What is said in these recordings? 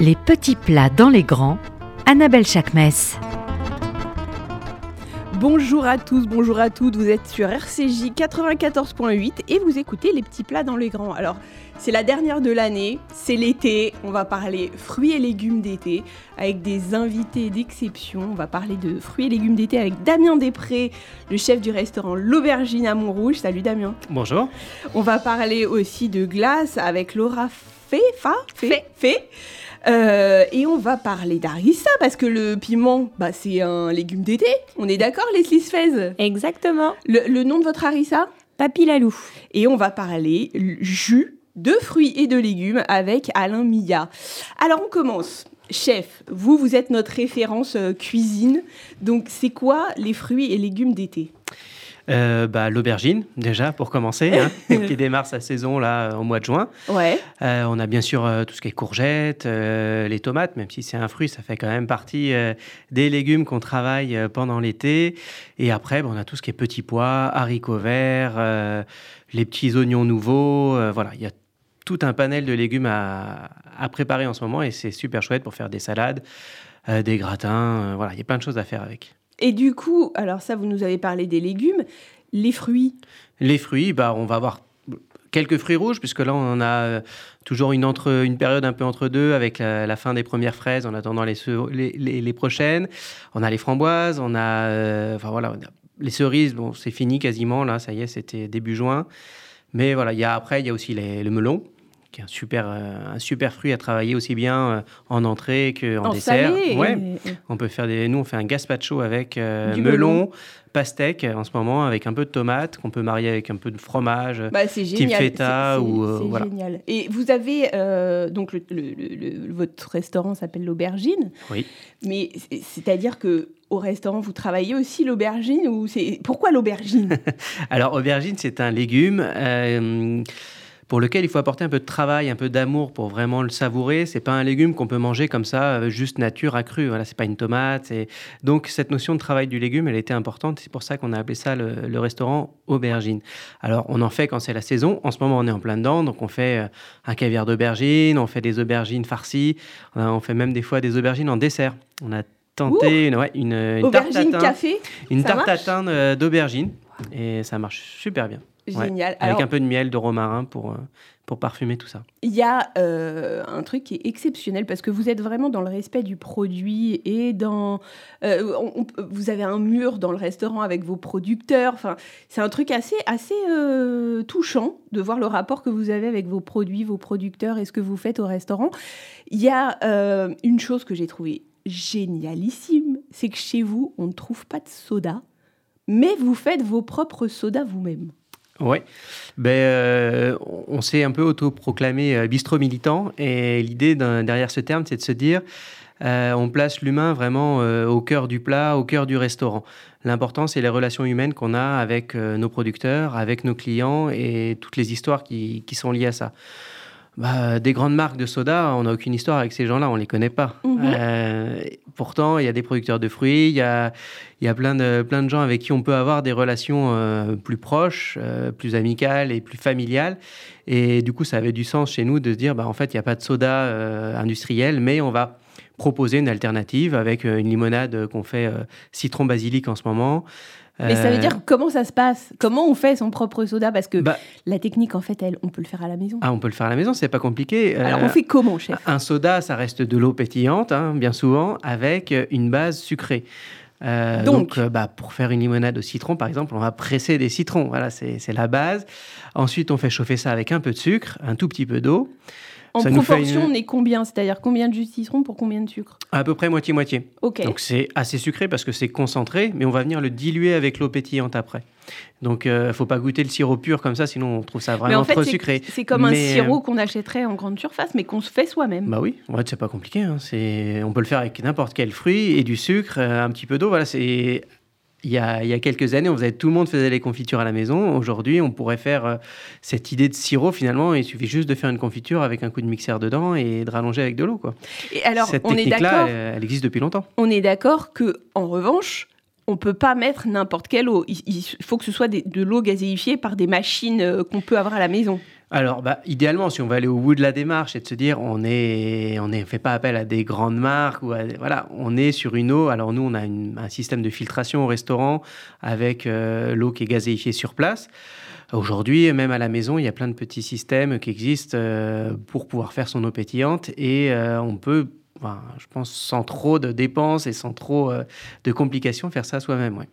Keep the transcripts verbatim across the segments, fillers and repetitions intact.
Les petits plats dans les grands, Annabelle Chakmes. Bonjour à tous, bonjour à toutes, vous êtes sur R C J quatre-vingt-quatorze virgule huit et vous écoutez Les petits plats dans les grands. Alors, c'est la dernière de l'année, c'est l'été, on va parler fruits et légumes d'été avec des invités d'exception. On va parler de fruits et légumes d'été avec Damien Després, le chef du restaurant L'Aubergine à Montrouge. Salut Damien. Bonjour. On va parler aussi de glace avec Laura Fé. Fé, fa, fé, fé. Euh, et on va parler d'harissa parce que le piment, bah, c'est un légume d'été. On est d'accord, Leslie Sphèse ? Exactement. Le, le nom de votre harissa ? Papy Lalou. Et on va parler jus de fruits et de légumes avec Alain Milliat. Alors, on commence. Chef, vous, vous êtes notre référence cuisine. Donc, c'est quoi les fruits et légumes d'été ? Euh, bah, l'aubergine, déjà, pour commencer, hein, qui démarre sa saison là, au mois de juin. Ouais. Euh, on a bien sûr euh, tout ce qui est courgettes, euh, les tomates, même si c'est un fruit, ça fait quand même partie euh, des légumes qu'on travaille euh, pendant l'été. Et après, bah, on a tout ce qui est petits pois, haricots verts, euh, les petits oignons nouveaux. Euh, voilà, il y a tout un panel de légumes à, à préparer en ce moment et c'est super chouette pour faire des salades, euh, des gratins. Euh, voilà, il y a plein de choses à faire avec. Et du coup, alors ça, vous nous avez parlé des légumes, les fruits. Les fruits, bah, on va avoir quelques fruits rouges, puisque là, on en a toujours une, entre, une période un peu entre deux, avec la, la fin des premières fraises, en attendant les, les, les, les prochaines. On a les framboises, on a, euh, enfin, voilà, on a les cerises, bon, c'est fini quasiment, là, ça y est, c'était début juin. Mais voilà, y a, après, il y a aussi les, le melon, qui est un super, euh, un super fruit à travailler aussi bien euh, en entrée qu'en en dessert. Salé. Ouais. Et... On peut faire des... Nous, on fait un gazpacho avec euh, melon, melon, pastèque en ce moment, avec un peu de tomate, qu'on peut marier avec un peu de fromage, bah, c'est type feta. C'est, c'est, ou, euh, c'est voilà. Génial. Et vous avez... Euh, donc, le, le, le, le, votre restaurant s'appelle L'Aubergine. Oui. Mais c'est, c'est-à-dire que... Au restaurant, vous travaillez aussi l'aubergine ou c'est... Pourquoi l'aubergine ? Alors, aubergine, c'est un légume... Euh, pour lequel il faut apporter un peu de travail, un peu d'amour pour vraiment le savourer. C'est pas un légume qu'on peut manger comme ça, juste nature accrue. Voilà, c'est pas une tomate. C'est... Donc cette notion de travail du légume, elle était importante. C'est pour ça qu'on a appelé ça le, le restaurant Aubergine. Alors on en fait quand c'est la saison. En ce moment, on est en plein dedans, donc on fait un caviar d'aubergine, on fait des aubergines farcies, on fait même des fois des aubergines en dessert. On a tenté une, ouais, une, une tarte à thym, café, une tarte à thym d'aubergine et ça marche super bien. Génial. Ouais, avec alors, un peu de miel, de romarin pour, pour parfumer tout ça. Il y a euh, un truc qui est exceptionnel parce que vous êtes vraiment dans le respect du produit et dans... Euh, on, on, vous avez un mur dans le restaurant avec vos producteurs. Enfin, c'est un truc assez, assez euh, touchant de voir le rapport que vous avez avec vos produits, vos producteurs et ce que vous faites au restaurant. Il y a euh, une chose que j'ai trouvée génialissime, c'est que chez vous, on ne trouve pas de soda, mais vous faites vos propres sodas vous-même. Oui, ben, euh, on s'est un peu autoproclamé bistrot militant et l'idée d'un, derrière ce terme, c'est de se dire euh, on place l'humain vraiment euh, au cœur du plat, au cœur du restaurant. L'important, c'est les relations humaines qu'on a avec euh, nos producteurs, avec nos clients et toutes les histoires qui, qui sont liées à ça. Bah, des grandes marques de soda, on n'a aucune histoire avec ces gens-là, on ne les connaît pas. Mmh. Euh, pourtant, il y a des producteurs de fruits, il y a, y a plein, de, plein de gens avec qui on peut avoir des relations euh, plus proches, euh, plus amicales et plus familiales. Et du coup, ça avait du sens chez nous de se dire, bah, en fait, il n'y a pas de soda euh, industriel, mais on va proposer une alternative avec euh, une limonade qu'on fait euh, citron-basilic en ce moment. Mais ça veut dire comment ça se passe ? Comment on fait son propre soda ? Parce que bah, la technique, en fait, elle, on peut le faire à la maison. Ah, on peut le faire à la maison, c'est pas compliqué. Alors, euh, on fait comment, chef ? Un soda, ça reste de l'eau pétillante, hein, bien souvent, avec une base sucrée. Euh, donc, donc euh, bah, pour faire une limonade au citron, par exemple, on va presser des citrons. Voilà, c'est, c'est la base. Ensuite, on fait chauffer ça avec un peu de sucre, un tout petit peu d'eau. En ça proportion, une... on est combien ? C'est-à-dire combien de jus de citron pour combien de sucre ? À peu près moitié-moitié. Okay. Donc c'est assez sucré parce que c'est concentré, mais on va venir le diluer avec l'eau pétillante après. Donc il euh, ne faut pas goûter le sirop pur comme ça, sinon on trouve ça vraiment en fait, trop c'est, sucré. C'est comme mais... un sirop qu'on achèterait en grande surface, mais qu'on se fait soi-même. Bah oui, en fait, c'est pas compliqué. Hein. C'est... On peut le faire avec n'importe quel fruit et du sucre, un petit peu d'eau. Voilà, c'est... Il y a, il y a quelques années, on faisait, tout le monde faisait les confitures à la maison. Aujourd'hui, on pourrait faire euh, cette idée de sirop, finalement. Il suffit juste de faire une confiture avec un coup de mixeur dedans et de rallonger avec de l'eau, quoi. Et alors, cette on technique-là, est d'accord, elle, elle existe depuis longtemps. On est d'accord qu'en revanche, on ne peut pas mettre n'importe quelle eau. Il, il faut que ce soit des, de l'eau gazéifiée par des machines euh, qu'on peut avoir à la maison. Alors, bah, idéalement, si on veut aller au bout de la démarche et de se dire, on est, on est, fait pas appel à des grandes marques ou à, voilà, on est sur une eau. Alors nous, on a une, un système de filtration au restaurant avec euh, l'eau qui est gazéifiée sur place. Aujourd'hui, même à la maison, il y a plein de petits systèmes qui existent euh, pour pouvoir faire son eau pétillante et euh, on peut, enfin, je pense, sans trop de dépenses et sans trop euh, de complications, faire ça soi-même. Ouais.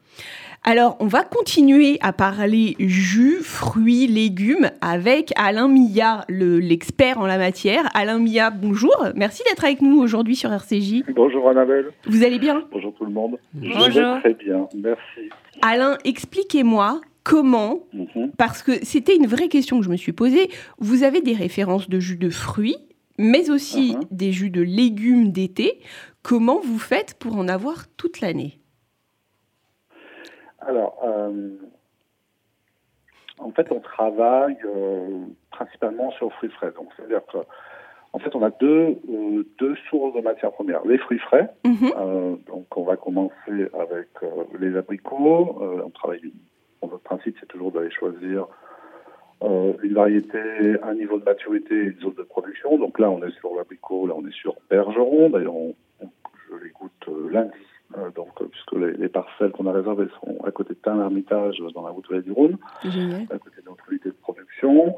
Alors, on va continuer à parler jus, fruits, légumes avec Alain Milliat, le, l'expert en la matière. Alain Milliat, bonjour. Merci d'être avec nous aujourd'hui sur R C J. Bonjour Annabelle. Vous allez bien ? Bonjour tout le monde. Bonjour. Je vais très bien, merci. Alain, expliquez-moi. Comment ? Mm-hmm. Parce que c'était une vraie question que je me suis posée. Vous avez des références de jus de fruits, mais aussi uh-huh. des jus de légumes d'été. Comment vous faites pour en avoir toute l'année ? Alors, euh, en fait, on travaille euh, principalement sur fruits frais. Donc, c'est-à-dire que, en fait, on a deux, euh, deux sources de matières premières. Les fruits frais. Mm-hmm. Euh, donc, on va commencer avec euh, les abricots. Euh, on travaille Le principe, c'est toujours d'aller choisir euh, une variété, un niveau de maturité et une zone de production. Donc là, on est sur l'abricot, là, on est sur Bergeron. D'ailleurs, on, on, je les goûte euh, lundi, euh, donc, euh, puisque les, les parcelles qu'on a réservées sont à côté de Tain-L'Hermitage, dans la route de du Rhône, à côté de notre unité de production.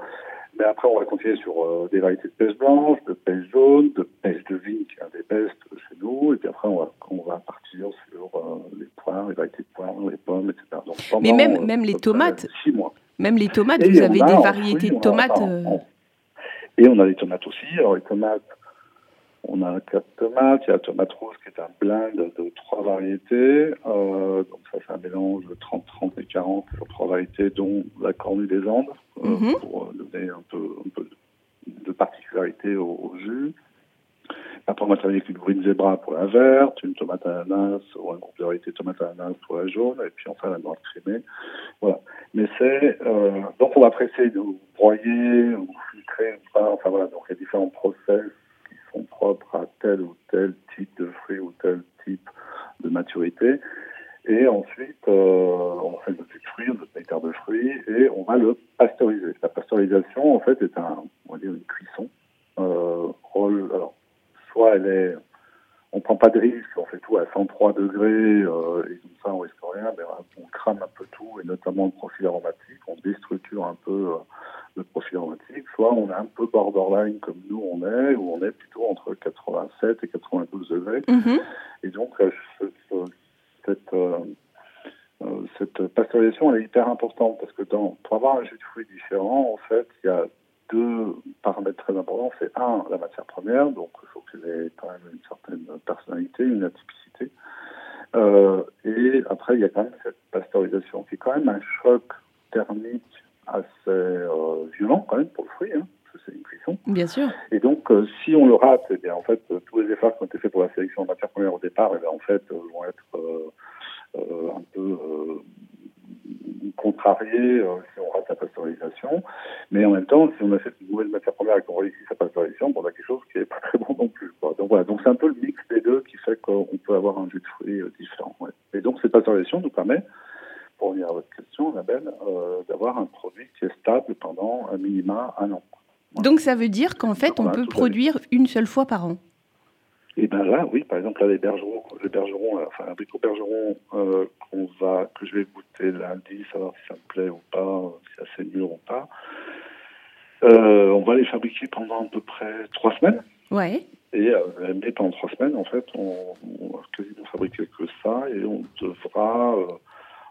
Mais après, on va continuer sur euh, des variétés de pêche blanche, de pêche jaune, de pêche de vigne, qui est un des pestes chez nous. Et puis après, on va, on va partir sur euh, les poires, les variétés de poires, les pommes, et cetera. Donc, pendant, Mais même, même euh, les tomates, six mois. Même les tomates, et vous avez des variétés fruits, de tomates. On a, on, et on a des tomates aussi. Alors, les tomates, on a quatre tomates. Il y a la tomate rose qui est un blend de trois variétés. Euh, donc ça, c'est un mélange de trente, trente et quarante sur trois variétés, dont la cornue des Andes, euh, mm-hmm. pour donner un peu, un peu de particularité au, au jus. Après, on va travailler avec une green zebra pour la verte, une tomate ananas ou un groupe de variétés tomate ananas pour la jaune, et puis enfin la noire crémée. Voilà. Mais c'est... Euh, donc, on va presser, nous broyer, ou filtrer, enfin voilà. Donc, il y a différents process sont propres à tel ou tel type de fruit ou tel type de maturité. Et ensuite, euh, on fait notre fruit, notre nectar de fruits, et on va le pasteuriser. La pasteurisation, en fait, est un, on va dire une cuisson. Euh, alors, soit elle est, on prend pas de risque, on fait tout à cent trois degrés, euh, et comme ça, on risque rien, mais on crame un peu tout, et notamment le profil aromatique, on déstructure un peu euh, le profil aromatique, soit on est un peu borderline comme nous on est, ou on est plutôt entre quatre-vingt-sept et quatre-vingt-douze degrés. Mm-hmm. Et donc, euh, cette, cette, euh, cette pasteurisation, elle est hyper importante, parce que dans, pour avoir un jus de fruits différent, en fait, il y a deux paramètres très importants. C'est un, la matière première, donc il faut qu'elle ait quand même une certaine personnalité, une atypicité. Euh, et après, il y a quand même cette pasteurisation qui est quand même un choc thermique assez euh, violent quand même pour le fruit, hein, parce que c'est une cuisson. Bien sûr. Et donc, euh, si on le rate, eh bien, en fait, euh, tous les efforts qui ont été faits pour la sélection de matière première au départ, eh bien, en fait, euh, vont être euh, euh, un peu... Euh, contrarié euh, si on rate la pasteurisation, mais en même temps, si on a fait une mauvaise matière première et qu'on réussit sa pasteurisation, bon, on a quelque chose qui n'est pas très bon non plus, quoi. Donc voilà, donc c'est un peu le mix des deux qui fait qu'on peut avoir un jus de fruits euh, différent. Ouais. Et donc cette pasteurisation nous permet, pour revenir à votre question, Annabelle, euh, d'avoir un produit qui est stable pendant un minima un an. Voilà. Donc ça veut dire qu'en fait, on, on peut produire une seule fois par an. Et bien là, oui, par exemple, là, les bergerons, les bergerons, enfin, l'abricot bergeron euh, qu'on va, que je vais goûter lundi, savoir si ça me plaît ou pas, si c'est assez mûr ou pas, euh, on va les fabriquer pendant à peu près trois semaines. Ouais. Et euh, mais pendant trois semaines, en fait, on, on va quasiment fabriquer que ça et on devra euh,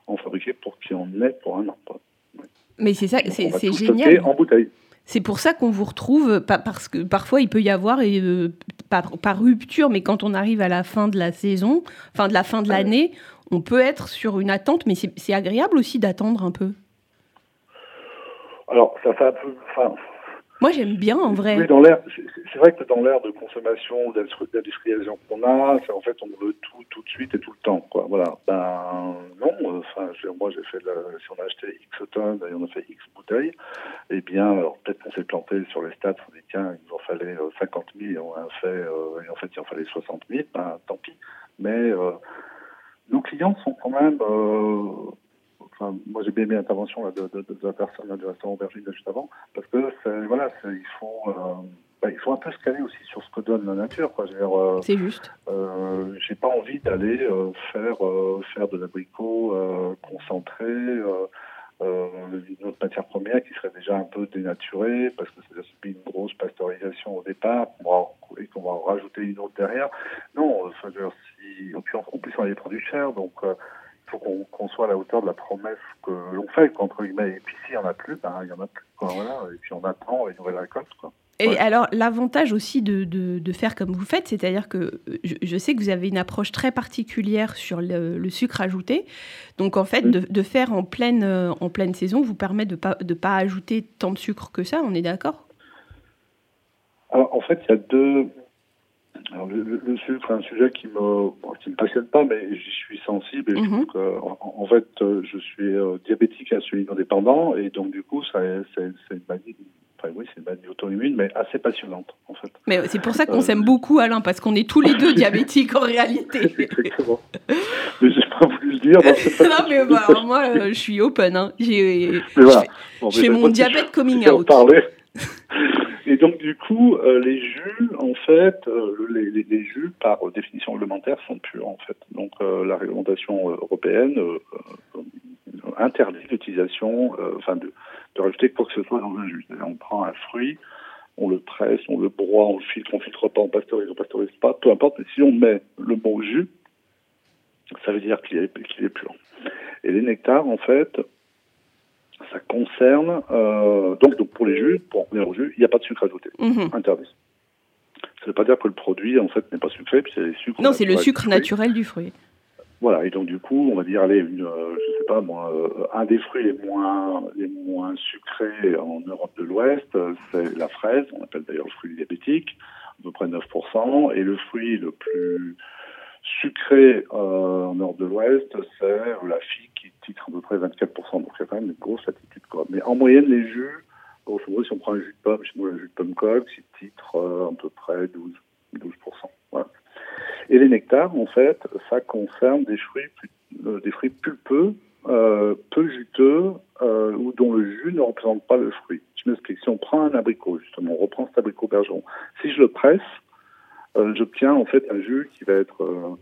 en fabriquer pour qu'il en ait pour un an. Ouais. Mais c'est ça, Donc c'est, on va c'est tout génial. En bouteille. C'est pour ça qu'on vous retrouve, parce que parfois il peut y avoir, et, euh, pas, pas rupture, mais quand on arrive à la fin de la saison, fin de la fin de l'année, on peut être sur une attente, mais c'est, c'est agréable aussi d'attendre un peu. Alors, ça fait un peu... Enfin, moi, j'aime bien, en vrai. Oui, dans l'air, c'est, c'est vrai que dans l'ère de consommation, d'industrialisation qu'on a, c'est, en fait, on veut tout, tout de suite et tout le temps, quoi. Voilà. Ben, non. Enfin, euh, moi, j'ai fait de la, si on a acheté X tonnes et on a fait X bouteilles, eh bien, alors, peut-être qu'on s'est planté sur les stats, on s'est dit, tiens, il nous en fallait cinquante mille, et on a fait, euh, et en fait, il en fallait soixante mille, ben, tant pis. Mais, euh, nos clients sont quand même, euh, Enfin, moi, j'ai bien aimé l'intervention là, de, de, de la personne là, du restaurant L'Aubergine juste avant, parce que c'est, mais voilà, ils sont, euh, bah, ils sont un peu scalés aussi sur ce que donne la nature, quoi. Je veux dire, euh, c'est juste. Euh, j'ai pas envie d'aller euh, faire euh, faire de l'abricot euh, concentré, euh, euh, une autre matière première qui serait déjà un peu dénaturée parce que ça subit une grosse pasteurisation au départ et qu'on va en rajouter une autre derrière. Non, je veux dire, si et puis en plus on a des produits chers, donc. Euh, Il faut qu'on, qu'on soit à la hauteur de la promesse que l'on fait, qu'entre guillemets. Et puis s'il n'y en a plus, ben, il n'y en a plus. Quoi, voilà. Et puis on attend une nouvelle récolte. Quoi. Ouais. Et alors, l'avantage aussi de, de, de faire comme vous faites, c'est-à-dire que je, je sais que vous avez une approche très particulière sur le, le sucre ajouté. Donc en fait, oui. de, de faire en pleine, en pleine saison vous permet de ne pas, de pas ajouter tant de sucre que ça, on est d'accord ? Alors en fait, il y a deux... Alors, le, le, le sucre, c'est un sujet qui me, bon, qui me passionne pas, mais j'y suis sensible. Et mmh. donc, euh, en, en fait, je suis euh, diabétique et insulinodépendant, et donc, du coup, ça, c'est, c'est une maladie, enfin, oui, c'est une maladie auto-immune, mais assez passionnante, en fait. Mais c'est pour ça qu'on euh, s'aime beaucoup, Alain, parce qu'on est tous les deux diabétiques, en réalité. Exactement. Mais j'ai pas voulu le dire. Non, non mais bah, alors, moi, euh, je suis open. Hein. J'ai, mais voilà. bon, je fais mon diabète coming out. Et donc, du coup, euh, les jus, en fait, euh, les, les, les jus, par euh, définition réglementaire, sont purs, en fait. Donc, euh, la réglementation européenne euh, euh, interdit l'utilisation, enfin, euh, de, de rajouter quoi que ce soit dans un jus. C'est-à-dire, on prend un fruit, on le presse, on le broie, on le filtre, on ne filtre pas, on pasteurise, on ne pasteurise pas, peu importe. Mais si on met le bon jus, ça veut dire qu'il est, qu'il est pur. Et les nectars, en fait... Ça concerne, euh, donc, donc pour les jus, pour les jus, il n'y a pas de sucre ajouté, mmh. interdit. Ça ne veut pas dire que le produit, en fait, n'est pas sucré, puis c'est les sucres... Non, c'est le sucre naturel du fruit. Voilà, et donc du coup, on va dire, allez, une, euh, je ne sais pas moi, euh, un des fruits les moins, les moins sucrés en Europe de l'Ouest, euh, c'est la fraise, on appelle d'ailleurs le fruit diabétique, à peu près neuf pour cent, et le fruit le plus... sucré euh, en Europe de l'Ouest, c'est la figue qui titre à peu près vingt-quatre pour cent. Donc, c'est quand même une grosse attitude, quoi. Mais en moyenne, les jus, bon, si on prend un jus de pomme, chez nous, un jus de pomme coque, c'est titre euh, à peu près douze pour cent. Voilà. Et les nectars, en fait, ça concerne des fruits, euh, des fruits pulpeux, euh, peu juteux, euh, ou dont le jus ne représente pas le fruit. Je m'explique. Si on prend un abricot, justement, on reprend cet abricot Bergeron. Si je le presse, Euh, j'obtiens en fait un jus qui va être euh,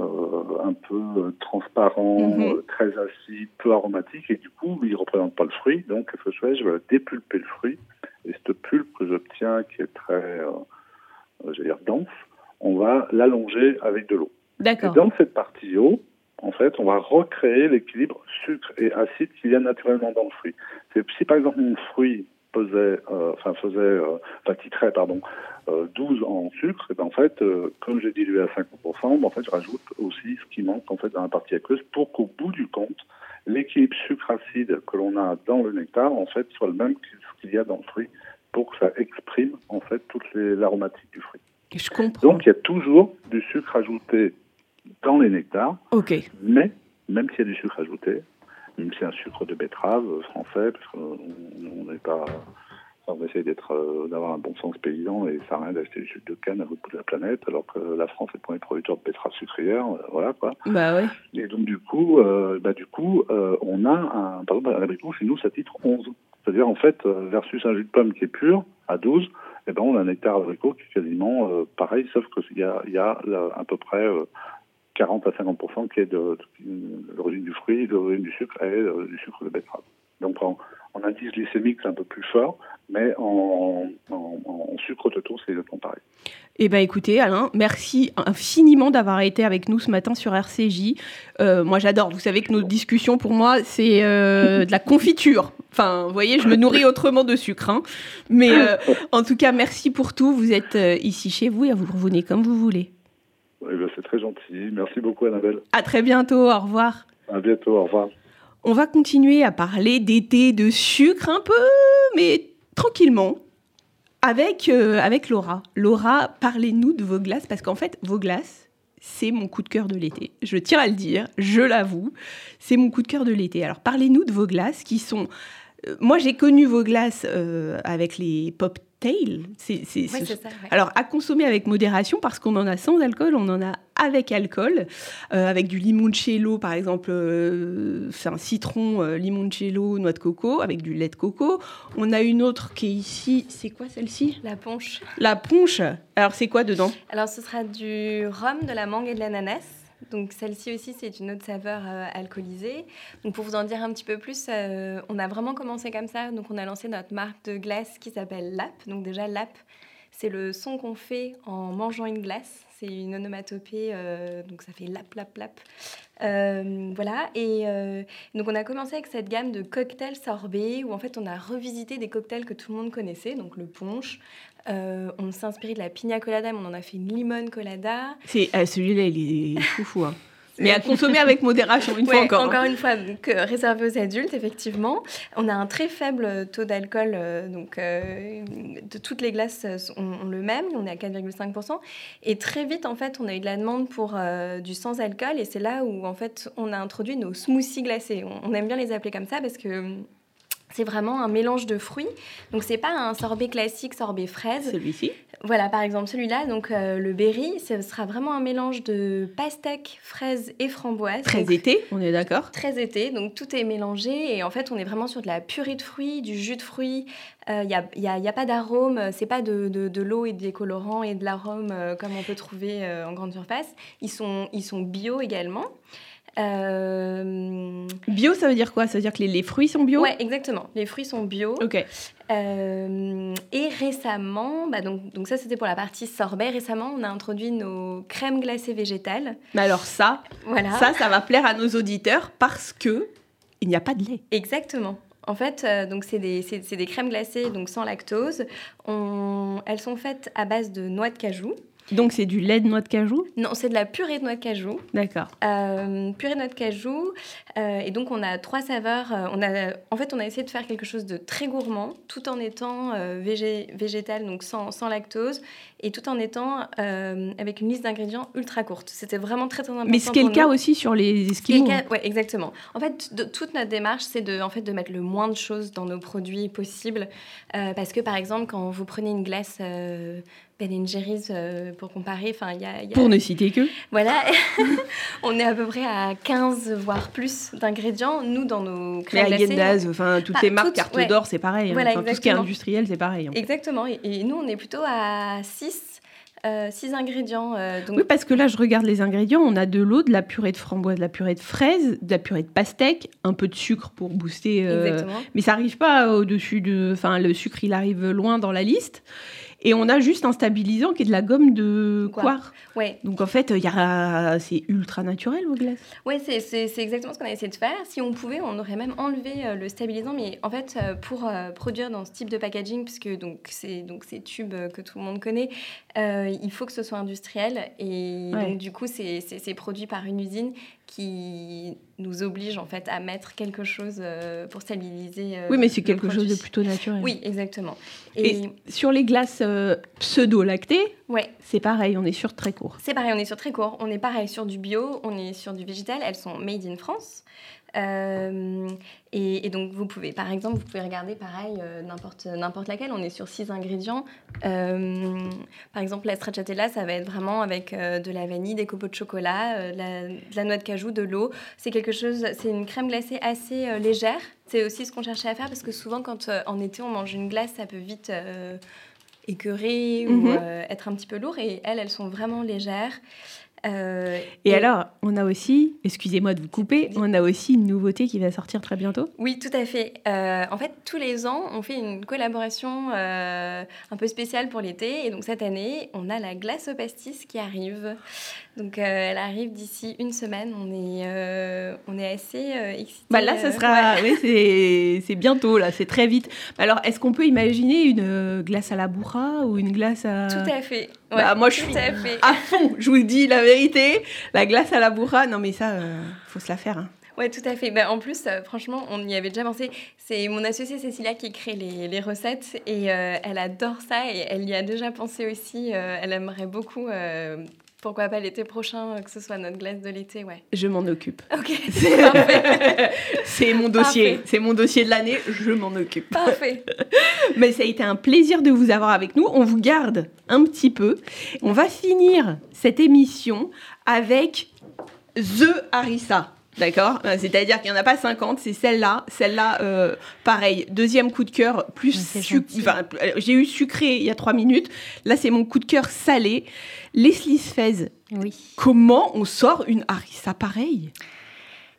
euh, un peu transparent, mm-hmm. euh, très acide, peu aromatique, et du coup, il ne représente pas le fruit. Donc, ce que je fais, je vais dépulper le fruit. Et cette pulpe que j'obtiens, qui est très, euh, euh, j'allais dire, dense, on va l'allonger avec de l'eau. D'accord. Et dans cette partie eau, en fait, on va recréer l'équilibre sucre et acide qu'il y a naturellement dans le fruit. C'est, si par exemple, mon fruit... faisait, euh, enfin faisait, euh, enfin titrait, pardon, euh, douze en sucre, et ben en fait, euh, comme j'ai dilué à cinquante pour cent, ben en fait, je rajoute aussi ce qui manque en fait dans la partie aqueuse pour qu'au bout du compte, l'équilibre sucre-acide que l'on a dans le nectar, en fait, soit le même que ce qu'il y a dans le fruit, pour que ça exprime en fait toute l'aromatique du fruit. Je comprends. Donc il y a toujours du sucre ajouté dans les nectars, okay. mais même s'il y a du sucre ajouté, même si c'est un sucre de betterave français, parce qu'on n'est pas... On essaie d'être, euh, d'avoir un bon sens paysan, et ça n'a rien d'acheter du sucre de canne à l'autre bout de la planète, alors que la France est le premier producteur de betterave sucrière, euh, voilà quoi. Bah ouais. Et donc du coup, euh, bah, du coup euh, on a, un, par exemple, un abricot, chez nous, ça titre onze. C'est-à-dire, en fait, versus un jus de pomme qui est pur, à douze, eh ben, on a un nectar abricot qui est quasiment euh, pareil, sauf qu'il y a, y a là, à peu près... Euh, quarante à cinquante pour cent qui est de, de l'origine du fruit, de l'origine du sucre et euh, du sucre de betterave. Donc en, en indice glycémique, c'est un peu plus fort, mais en, en, en sucre total, c'est exactement pareil. Eh bien écoutez Alain, merci infiniment d'avoir été avec nous ce matin sur R C J. Euh, moi j'adore, vous savez que nos discussions pour moi, c'est euh, de la confiture. Enfin, vous voyez, je me nourris autrement de sucre. Hein. Mais euh, en tout cas, merci pour tout. Vous êtes euh, ici chez vous et vous revenez comme vous voulez. Eh bien, c'est très gentil. Merci beaucoup, Annabelle. À très bientôt. Au revoir. À bientôt. Au revoir. On va continuer à parler d'été, de sucre un peu, mais tranquillement, avec, euh, avec Laura. Laura, parlez-nous de vos glaces, parce qu'en fait, vos glaces, c'est mon coup de cœur de l'été. Je tiens à le dire, je l'avoue, c'est mon coup de cœur de l'été. Alors, parlez-nous de vos glaces qui sont... Moi, j'ai connu vos glaces euh, avec les pop cocktail. C'est, c'est, oui, c'est ça, ouais. Alors, à consommer avec modération, parce qu'on en a sans alcool, on en a avec alcool, euh, avec du limoncello, par exemple, euh, c'est un citron, euh, limoncello, noix de coco, avec du lait de coco. On a une autre qui est ici, c'est quoi celle-ci ? La ponche. La ponche. Alors, c'est quoi dedans ? Alors, ce sera du rhum, de la mangue et de l'ananas. Donc, celle-ci aussi, c'est une autre saveur euh, alcoolisée. Donc, pour vous en dire un petit peu plus, euh, on a vraiment commencé comme ça. Donc, on a lancé notre marque de glace qui s'appelle Lap. Donc, déjà, Lap, c'est le son qu'on fait en mangeant une glace. C'est une onomatopée, euh, donc ça fait Lap, Lap, Lap. Euh, voilà. Et euh, donc, on a commencé avec cette gamme de cocktails sorbets où, en fait, on a revisité des cocktails que tout le monde connaissait, donc le punch. Euh, on s'est inspiré de la pina colada, mais on en a fait une limone colada. C'est, euh, celui-là, il est fou fou. Hein. Mais à consommer avec modération, une ouais, fois encore. Encore hein. une fois, donc, euh, réservé aux adultes, effectivement. On a un très faible taux d'alcool. Euh, donc, euh, de toutes les glaces ont, ont le même. On est à quatre virgule cinq pour cent. Et très vite, en fait, on a eu de la demande pour euh, du sans-alcool. Et c'est là où, en fait, on a introduit nos smoothies glacés. On, on aime bien les appeler comme ça parce que... c'est vraiment un mélange de fruits. Donc, ce n'est pas un sorbet classique, sorbet fraise. Celui-ci. Voilà, par exemple, celui-là, donc euh, le berry, ce sera vraiment un mélange de pastèque, fraise et framboise. Très donc, été, on est d'accord. Très été, donc tout est mélangé. Et en fait, on est vraiment sur de la purée de fruits, du jus de fruits. Il euh, n'y a, y a, y a pas d'arôme, ce n'est pas de, de, de l'eau et des colorants et de l'arôme euh, comme on peut trouver euh, en grande surface. Ils sont, ils sont bio également. Euh... Bio, ça veut dire quoi ? Ça veut dire que les, les fruits sont bio ? Ouais, exactement. Les fruits sont bio. Ok. Euh, et récemment, bah donc, donc ça c'était pour la partie sorbet. Récemment, on a introduit nos crèmes glacées végétales. Mais alors ça, voilà. ça, ça va plaire à nos auditeurs parce que il n'y a pas de lait. Exactement. En fait, euh, donc c'est des, c'est, c'est des crèmes glacées donc sans lactose. On... Elles sont faites à base de noix de cajou. Donc, c'est du lait de noix de cajou ? Non, c'est de la purée de noix de cajou. D'accord. Euh, purée de noix de cajou. Euh, et donc, on a trois saveurs. Euh, on a, en fait, on a essayé de faire quelque chose de très gourmand, tout en étant euh, végé, végétal, donc sans, sans lactose, et tout en étant euh, avec une liste d'ingrédients ultra courte. C'était vraiment très, très important. Mais ce qui est le cas aussi sur les esquimaux. Oui, exactement. En fait, de, toute notre démarche, c'est de, en fait, de mettre le moins de choses dans nos produits possibles. Euh, parce que, par exemple, quand vous prenez une glace... Euh, Ben and Jerry's, euh, pour comparer, enfin, il y a... Y a... Pour ne citer que. Voilà, on est à peu près à quinze, voire plus d'ingrédients, nous, dans nos crèmes glacées. Les Häagen-Dazs, enfin, toutes les marques, toutes, Carte ouais. d'Or, c'est pareil. Voilà, hein. Tout ce qui est industriel, c'est pareil. En fait. Exactement, et, et nous, on est plutôt à six... Euh, six ingrédients. Euh, donc... Oui, parce que là, je regarde les ingrédients. On a de l'eau, de la purée de framboise, de la purée de fraise, de la purée de pastèque, un peu de sucre pour booster. Euh... Exactement. Mais ça n'arrive pas au-dessus de... Enfin, le sucre, il arrive loin dans la liste. Et on a juste un stabilisant qui est de la gomme de coire. Ouais. Donc, en fait, y a... c'est ultra naturel, vos glaces. Oui, c'est, c'est, c'est exactement ce qu'on a essayé de faire. Si on pouvait, on aurait même enlevé le stabilisant. Mais en fait, pour euh, produire dans ce type de packaging, puisque donc, c'est donc, ces tubes que tout le monde connaît... Euh, il faut que ce soit industriel et ouais. donc du coup c'est, c'est, c'est produit par une usine qui nous oblige en fait à mettre quelque chose euh, pour stabiliser euh, oui mais c'est quelque produit. Chose de plutôt naturel. Oui, exactement. Et, et sur les glaces euh, pseudo-lactées, ouais. c'est pareil, on est sur très court. C'est pareil, on est sur très court. On est pareil sur du bio, on est sur du végétal, elles sont made in France. Euh, et, et donc vous pouvez par exemple vous pouvez regarder pareil euh, n'importe, n'importe laquelle, on est sur six ingrédients euh, par exemple la stracciatella ça va être vraiment avec euh, de la vanille, des copeaux de chocolat, euh, de, la, de la noix de cajou, de l'eau, c'est quelque chose, c'est une crème glacée assez euh, légère, c'est aussi ce qu'on cherchait à faire parce que souvent quand euh, en été on mange une glace ça peut vite euh, écœurer mm-hmm. ou euh, être un petit peu lourd et elles, elles sont vraiment légères. Euh, et, et alors, on a aussi, excusez-moi de vous couper, on a aussi une nouveauté qui va sortir très bientôt. Oui, tout à fait. Euh, en fait, tous les ans, on fait une collaboration euh, un peu spéciale pour l'été. Et donc, cette année, on a la glace au pastis qui arrive. Donc, euh, elle arrive d'ici une semaine. On est, euh, on est assez euh, excités. Bah là, ça sera... Ouais. Ouais, c'est, c'est bientôt, là. C'est très vite. Alors, est-ce qu'on peut imaginer une glace à la bourra ou une glace à... Tout à fait. Ouais, bah, moi, je suis à, à fond. Je vous dis la vérité. La glace à la bourra, non mais ça, euh, faut se la faire. Hein. Ouais, tout à fait. Bah, en plus, euh, franchement, on y avait déjà pensé. C'est mon associée Cécilia qui crée les, les recettes et euh, elle adore ça et elle y a déjà pensé aussi. Euh, elle aimerait beaucoup... Euh, pourquoi pas l'été prochain, que ce soit notre glace de l'été, ouais. Je m'en occupe. Ok, c'est parfait. C'est mon dossier. Parfait. C'est mon dossier de l'année, je m'en occupe. Parfait. Mais ça a été un plaisir de vous avoir avec nous. On vous garde un petit peu. On va finir cette émission avec The Harissa. D'accord, c'est-à-dire qu'il n'y en a pas cinquante, c'est celle-là, celle-là, euh, pareil, deuxième coup de cœur, plus sucré, enfin, j'ai eu sucré il y a trois minutes, là c'est mon coup de cœur salé, Leslie Sphèse, oui. Comment on sort une harissa pareille?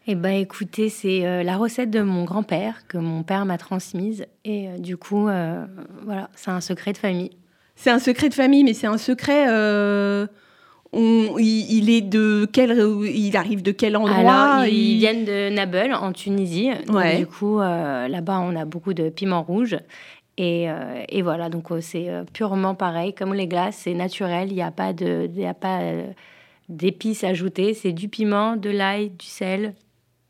Eh bien écoutez, c'est euh, la recette de mon grand-père, que mon père m'a transmise, et euh, du coup, euh, voilà, c'est un secret de famille. C'est un secret de famille, mais c'est un secret... Euh... On, il, il est de quel, il arrive de quel endroit? Alors, ils il... viennent de Nabeul, en Tunisie. Donc, ouais. Du coup, euh, là-bas, on a beaucoup de piments rouges. Et, euh, et voilà, donc c'est purement pareil. Comme les glaces, c'est naturel. Il n'y a pas, de, y a pas d'épices ajoutées. C'est du piment, de l'ail, du sel.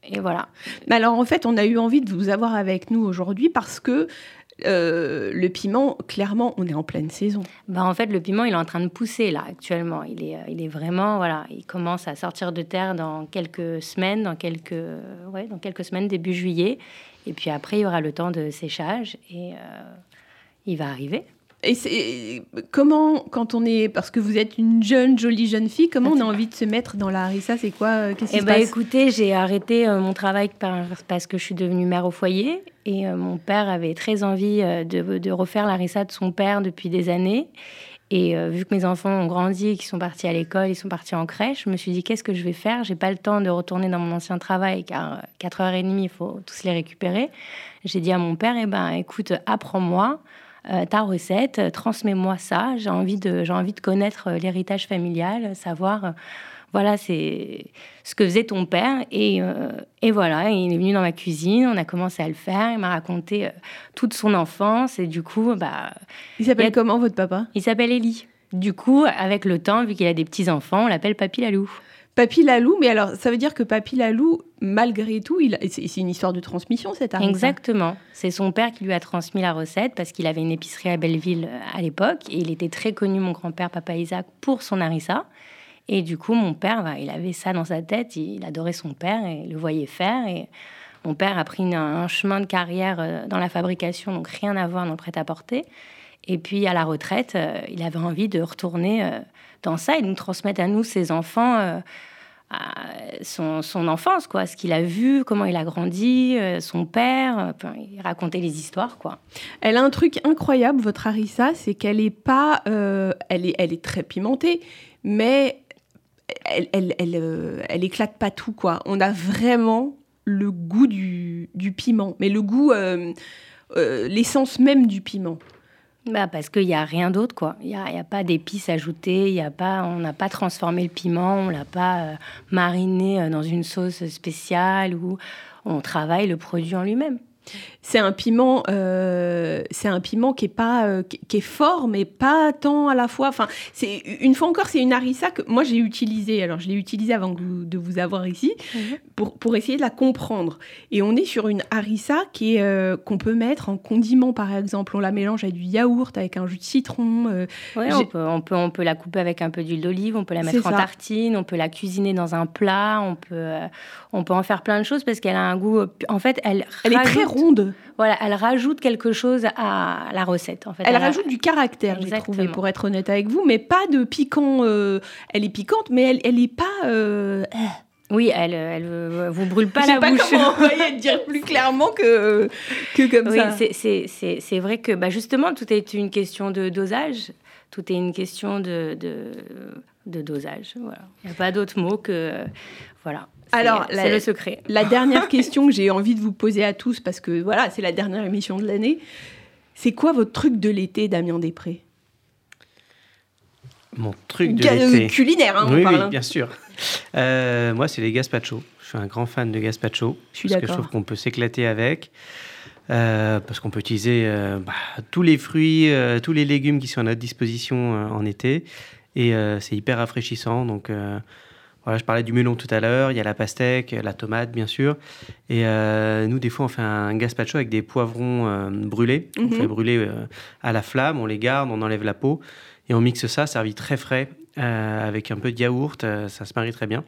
Et voilà. Mais alors, en fait, on a eu envie de vous avoir avec nous aujourd'hui parce que Euh, le piment, clairement, on est en pleine saison. Bah en fait, le piment, il est en train de pousser là actuellement. Il est, il est vraiment, voilà, il commence à sortir de terre dans quelques semaines, dans quelques, ouais, dans quelques semaines début juillet. Et puis après, il y aura le temps de séchage et euh, il va arriver. Et c'est, comment, quand on est, parce que vous êtes une jeune, jolie jeune fille, comment on a envie de se mettre dans la harissa? C'est quoi? Qu'est-ce qui eh se bah, passe? Écoutez, j'ai arrêté euh, mon travail par, parce que je suis devenue mère au foyer. Et euh, mon père avait très envie euh, de, de refaire la harissa de son père depuis des années. Et euh, vu que mes enfants ont grandi et qu'ils sont partis à l'école, ils sont partis en crèche, je me suis dit, qu'est-ce que je vais faire? J'ai pas le temps de retourner dans mon ancien travail, car quatre heures trente, il faut tous les récupérer. J'ai dit à mon père, eh ben, écoute, apprends-moi. Euh, ta recette, euh, transmets-moi ça. J'ai envie de, j'ai envie de connaître euh, l'héritage familial, savoir, euh, voilà, c'est ce que faisait ton père. Et, euh, et voilà, il est venu dans ma cuisine, on a commencé à le faire. Il m'a raconté euh, toute son enfance et du coup, bah. Il s'appelle il a... comment votre papa? Il s'appelle Élie. Du coup, avec le temps, vu qu'il a des petits enfants, on l'appelle Papy Lalou. Papy Lalou, mais alors ça veut dire que Papy Lalou, malgré tout, il a... c'est une histoire de transmission cette harissa. Exactement. C'est son père qui lui a transmis la recette parce qu'il avait une épicerie à Belleville à l'époque et il était très connu, mon grand-père, Papa Isaac, pour son harissa. Et du coup, mon père, bah, il avait ça dans sa tête, il adorait son père et le voyait faire. Et mon père a pris une, un chemin de carrière dans la fabrication, donc rien à voir dans le prêt-à-porter. Et puis, à la retraite, euh, il avait envie de retourner euh, dans ça et de nous transmettre à nous, ses enfants, euh, à son, son enfance, quoi. Ce qu'il a vu, comment il a grandi, euh, son père. Euh, enfin, il racontait les histoires, quoi. Elle a un truc incroyable, votre harissa, c'est qu'elle est pas... Euh, elle, est, elle est très pimentée, mais elle, elle, elle, euh, elle éclate pas tout, quoi. On a vraiment le goût du, du piment, mais le goût... Euh, euh, l'essence même du piment. Bah parce qu'il n'y a rien d'autre, quoi. Il n'y a, a pas d'épices ajoutées, y a pas, on n'a pas transformé le piment, on ne l'a pas euh, mariné dans une sauce spéciale ou on travaille le produit en lui-même. C'est un piment, euh, c'est un piment qui est pas, euh, qui est fort, mais pas tant à la fois. Enfin, c'est une fois encore, c'est une harissa que moi j'ai utilisée. Alors, je l'ai utilisée avant de vous avoir ici mmh. pour pour essayer de la comprendre. Et on est sur une harissa qui est euh, qu'on peut mettre en condiment, par exemple. On la mélange avec du yaourt, avec un jus de citron. Euh, ouais, on peut, on peut on peut la couper avec un peu d'huile d'olive. On peut la mettre en tartine. On peut la cuisiner dans un plat. On peut euh, on peut en faire plein de choses parce qu'elle a un goût. En fait, elle elle rajoute... est très ronde. Voilà, elle rajoute quelque chose à la recette. En fait, elle, elle rajoute a... du caractère, j'ai trouvé, pour être honnête avec vous, mais pas de piquant. Euh... Elle est piquante, mais elle, elle est pas. Euh... Oui, elle, elle vous brûle pas la pas bouche. Je sais pas comment ouais, dire plus clairement que que comme oui, ça. C'est, c'est, c'est, c'est vrai que bah justement, tout est une question de dosage. Tout est une question de de, de dosage. Voilà. Il n'y a pas d'autre mot que euh, voilà. C'est, Alors, c'est la, le secret. La dernière question que j'ai envie de vous poser à tous, parce que voilà, c'est la dernière émission de l'année, c'est quoi votre truc de l'été, Damien Després? Mon truc de Ga- l'été culinaire, hein, oui, on parle. Oui, bien sûr. Euh, moi, c'est les gazpachos. Je suis un grand fan de gazpachos. Je suis parce d'accord. Parce que je trouve qu'on peut s'éclater avec, euh, parce qu'on peut utiliser euh, bah, tous les fruits, euh, tous les légumes qui sont à notre disposition euh, en été, et euh, c'est hyper rafraîchissant, donc... Euh, Voilà, je parlais du melon tout à l'heure, il y a la pastèque, la tomate, bien sûr. Et euh, nous, des fois, on fait un gazpacho avec des poivrons euh, brûlés. Mm-hmm. On fait brûler euh, à la flamme, on les garde, on enlève la peau. Et on mixe ça, servi très frais, euh, avec un peu de yaourt, euh, ça se marie très bien.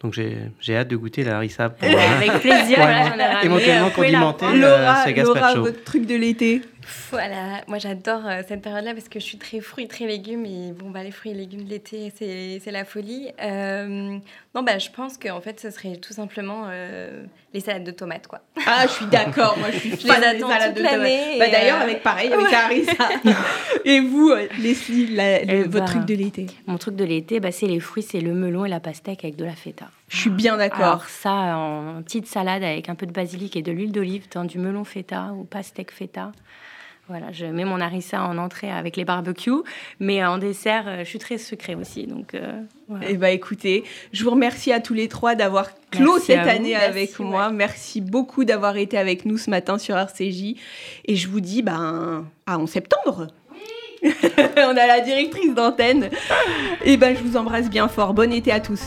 Donc j'ai, j'ai hâte de goûter la harissa. Pour, avec euh, plaisir. Pour voilà, éventuellement condimenter Laura, ce gazpacho. Laura, votre truc de l'été. Voilà, moi j'adore euh, cette période-là parce que je suis très fruits, très légumes et bon bah les fruits et légumes de l'été c'est c'est la folie. Euh, non bah je pense que en fait ce serait tout simplement euh, les salades de tomates quoi. Ah je suis d'accord, moi je suis fan des salades de tomates. Bah, d'ailleurs euh... avec pareil avec la harissa. Et vous Leslie, la, le, et votre bah, truc de l'été? Mon truc de l'été bah c'est les fruits, c'est le melon et la pastèque avec de la feta. Je suis bien d'accord. Alors ça en petite salade avec un peu de basilic et de l'huile d'olive, dans du melon feta ou pastèque feta. Voilà, je mets mon harissa en entrée avec les barbecues, mais en dessert, je suis très sucrée aussi. Donc, euh, voilà. Eh ben, écoutez, je vous remercie à tous les trois d'avoir clos Merci cette année vous. avec Merci, moi. Ouais. Merci beaucoup d'avoir été avec nous ce matin sur R C J. Et je vous dis ben, à onze septembre. Oui. On a la directrice d'antenne. Et ben, je vous embrasse bien fort. Bon été à tous.